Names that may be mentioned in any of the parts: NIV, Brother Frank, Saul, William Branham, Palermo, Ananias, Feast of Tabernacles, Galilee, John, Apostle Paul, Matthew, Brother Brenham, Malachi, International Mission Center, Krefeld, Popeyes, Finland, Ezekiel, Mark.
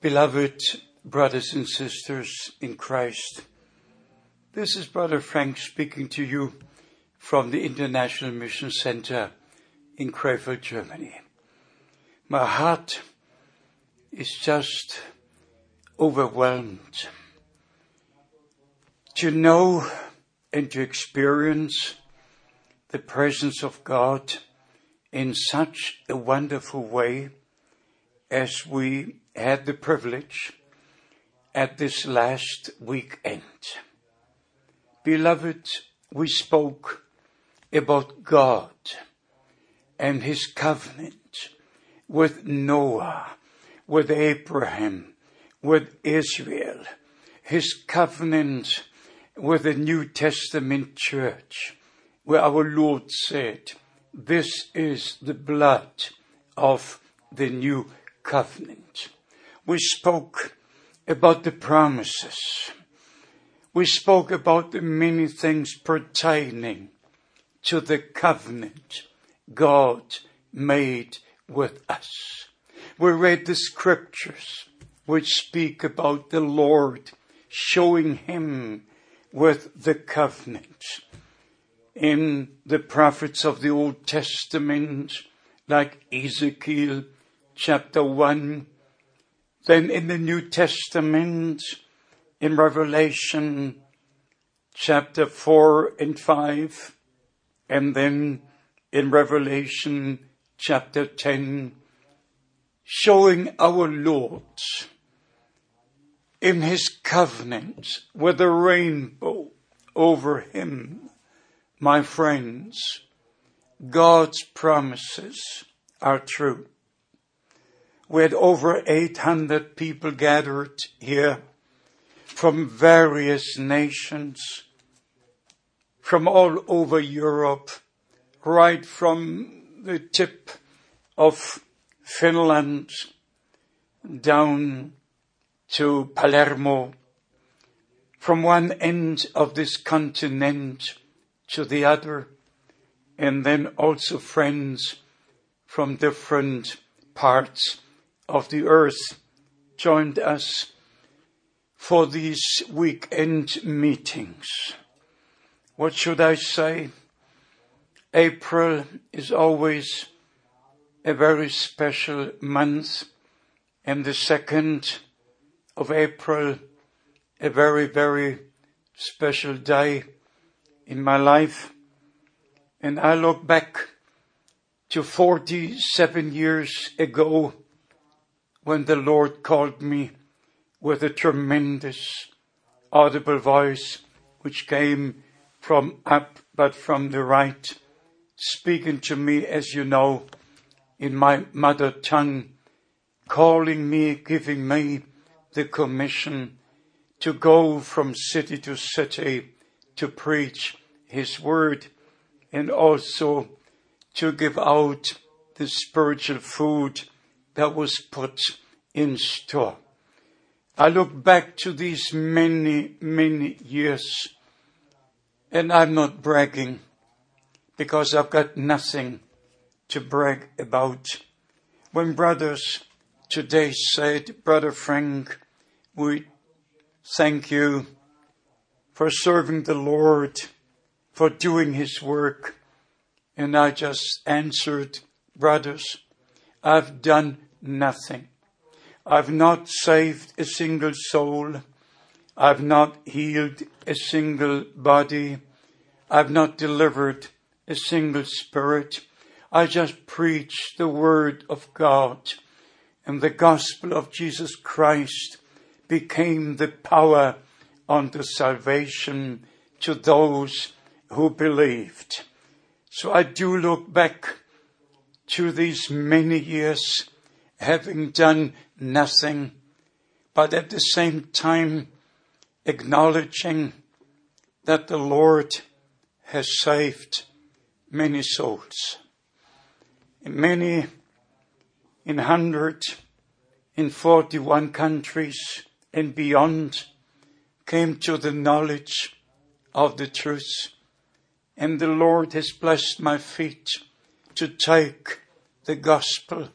Beloved brothers and sisters in Christ, this is Brother Frank speaking to you from the International Mission Center in Krefeld, Germany. My heart is just overwhelmed to know and to experience the presence of God in such a wonderful way as we had the privilege at this last weekend. Beloved, we spoke about God and His covenant with Noah, with Abraham, with Israel, His covenant with the New Testament church, where our Lord said, "This is the blood of the new covenant." We spoke about the promises. We spoke about the many things pertaining to the covenant God made with us. We read the scriptures which speak about the Lord showing Him with the covenant. In the prophets of the Old Testament, like Ezekiel chapter 1, then in the New Testament, in Revelation chapter 4 and 5, and then in Revelation chapter 10, showing our Lord in His covenant with a rainbow over Him. My friends, God's promises are true. We had over 800 people gathered here from various nations, from all over Europe, right from the tip of Finland down to Palermo, from one end of this continent to the other, and then also friends from different parts of the earth joined us for these weekend meetings. What should I say? April is always a very special month, and the 2nd of April, a very, very special day in my life. And I look back to 47 years ago, when the Lord called me with a tremendous audible voice, which came from up but from the right, speaking to me, as you know, in my mother tongue, calling me, giving me the commission to go from city to city to preach His word and also to give out the spiritual food that was put in store. I look back to these many, many years, and I'm not bragging, because I've got nothing to brag about. When brothers today said, "Brother Frank, we thank you for serving the Lord, for doing His work," and I just answered, "Brothers, I've done nothing. I've not saved a single soul. I've not healed a single body. I've not delivered a single spirit. I just preach the word of God." And the gospel of Jesus Christ became the power unto salvation to those who believed. So I do look back to these many years, having done nothing, but at the same time acknowledging that the Lord has saved many souls. Many in 141 countries and beyond came to the knowledge of the truth, and the Lord has blessed my feet to take the gospel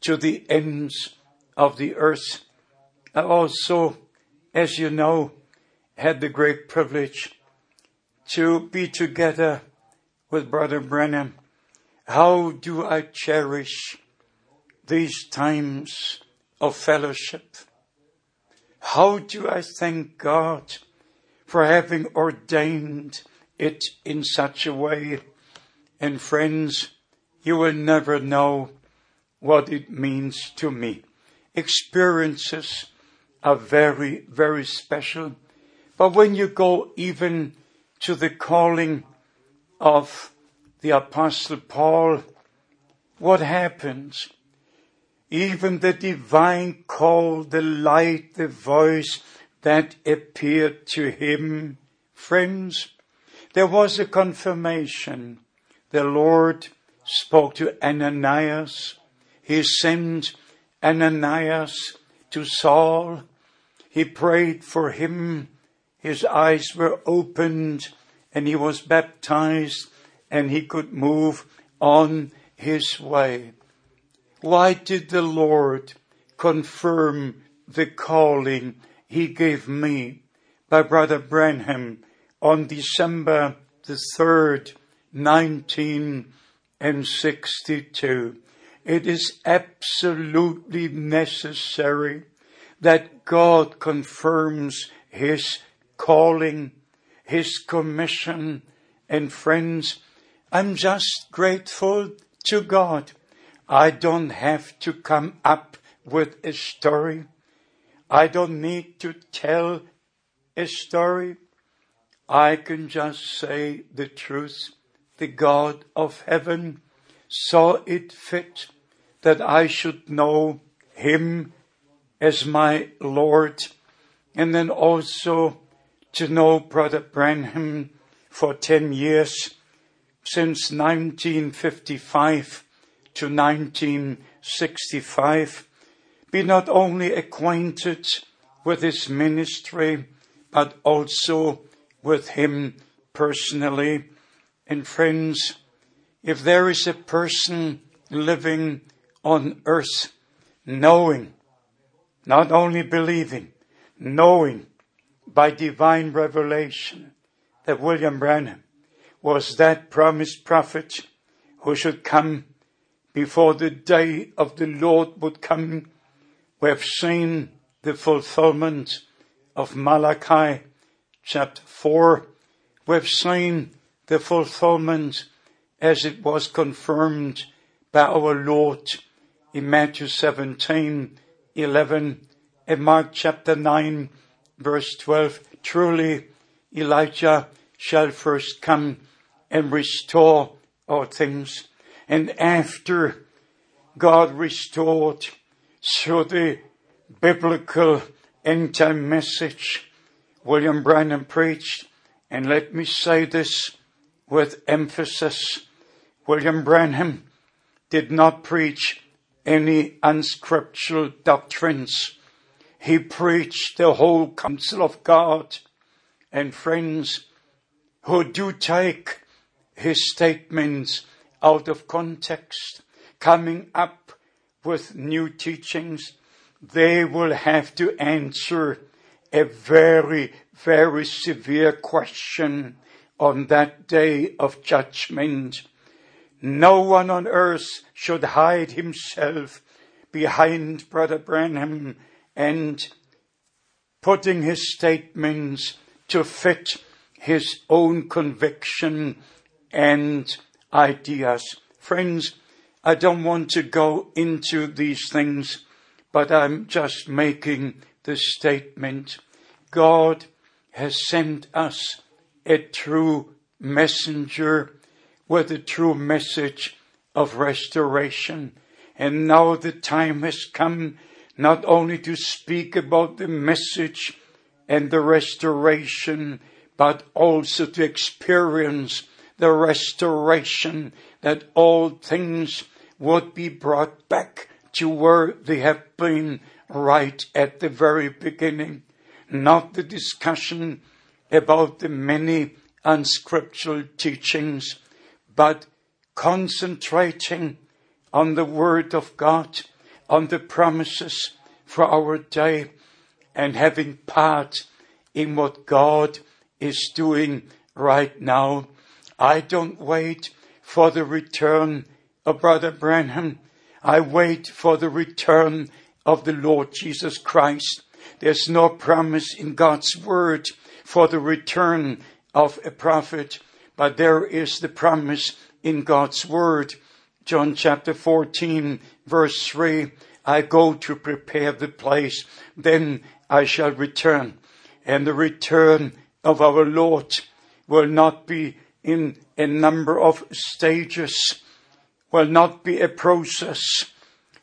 to the ends of the earth I also, as you know, had the great privilege to be together with Brother Brenham. How do I cherish these times of fellowship? How do I thank God for having ordained it in such a way? And friends, you will never know what it means to me. Experiences are very, very special. But when you go even to the calling of the Apostle Paul, what happens? Even the divine call, the light, the voice that appeared to him. Friends, there was a confirmation. The Lord spoke to Ananias. He sent Ananias to Saul. He prayed for him. His eyes were opened and he was baptized and he could move on his way. Why did the Lord confirm the calling he gave me by Brother Branham on December the 3rd, 1962? It is absolutely necessary that God confirms His calling, His commission. And friends, I'm just grateful to God. I don't have to come up with a story. I don't need to tell a story. I can just say the truth. The God of heaven saw it fit that I should know Him as my Lord, and then also to know Brother Branham for 10 years, since 1955 to 1965, be not only acquainted with his ministry, but also with him personally. And friends, if there is a person living on earth, knowing, not only believing, knowing by divine revelation that William Branham was that promised prophet who should come before the day of the Lord would come, we have seen the fulfillment of Malachi chapter 4. We have seen the fulfillment as it was confirmed by our Lord in Matthew 17:11 and Mark chapter 9 verse 12. Truly, Elijah shall first come and restore all things. And after God restored through the biblical end time message, William Branham preached, and let me say this with emphasis, William Branham did not preach any unscriptural doctrines. He preached the whole counsel of God. And friends who do take his statements out of context, coming up with new teachings, they will have to answer a very, very severe question on that day of judgment. No one on earth should hide himself behind Brother Branham and putting his statements to fit his own conviction and ideas. Friends, I don't want to go into these things, but I'm just making the statement. God has sent us a true messenger with a true message of restoration. And now the time has come not only to speak about the message and the restoration, but also to experience the restoration, that all things would be brought back to where they have been right at the very beginning. Not the discussion about the many unscriptural teachings, but concentrating on the Word of God, on the promises for our day, and having part in what God is doing right now. I don't wait for the return of Brother Branham. I wait for the return of the Lord Jesus Christ. There's no promise in God's word for the return of a prophet, but there is the promise in God's word. John chapter 14, verse 3, I go to prepare the place, then I shall return. And the return of our Lord will not be in a number of stages, will not be a process.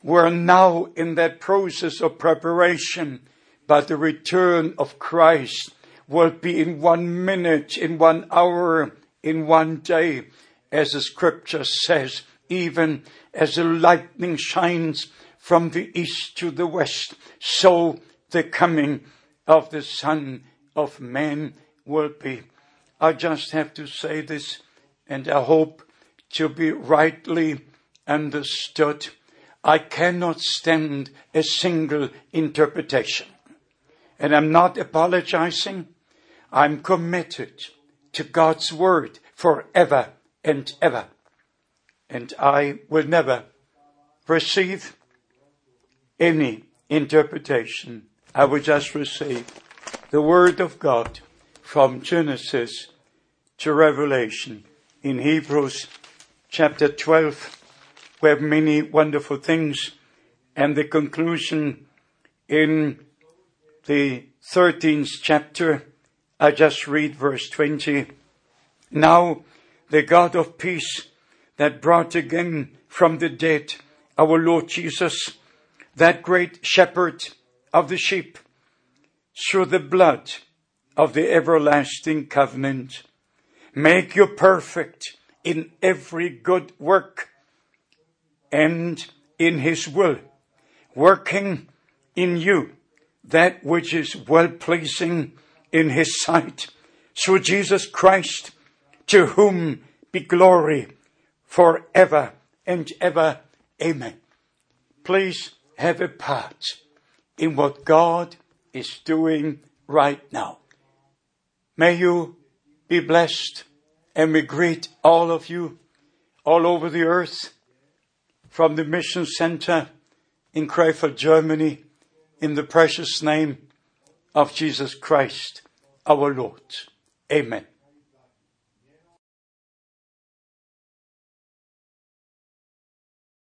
We're now in that process of preparation, but the return of Christ will be in 1 minute, in 1 hour, in 1 day, as the scripture says, even as the lightning shines from the east to the west, so the coming of the Son of Man will be. I just have to say this, and I hope to be rightly understood. I cannot stand a single interpretation. And I'm not apologizing. I'm committed to God's word forever and ever. And I will never receive any interpretation. I will just receive the word of God from Genesis to Revelation. In Hebrews chapter 12, we have many wonderful things. And the conclusion in the 13th chapter, I just read verse 20. Now the God of peace that brought again from the dead our Lord Jesus, that great shepherd of the sheep, through the blood of the everlasting covenant, make you perfect in every good work and in his will, working in you that which is well-pleasing in his sight, through Jesus Christ, to whom be glory forever and ever. Amen. Please have a part in what God is doing right now. May you be blessed, and we greet all of you all over the earth from the Mission Center in Krefeld, Germany, in the precious name of Jesus Christ, our Lord. Amen.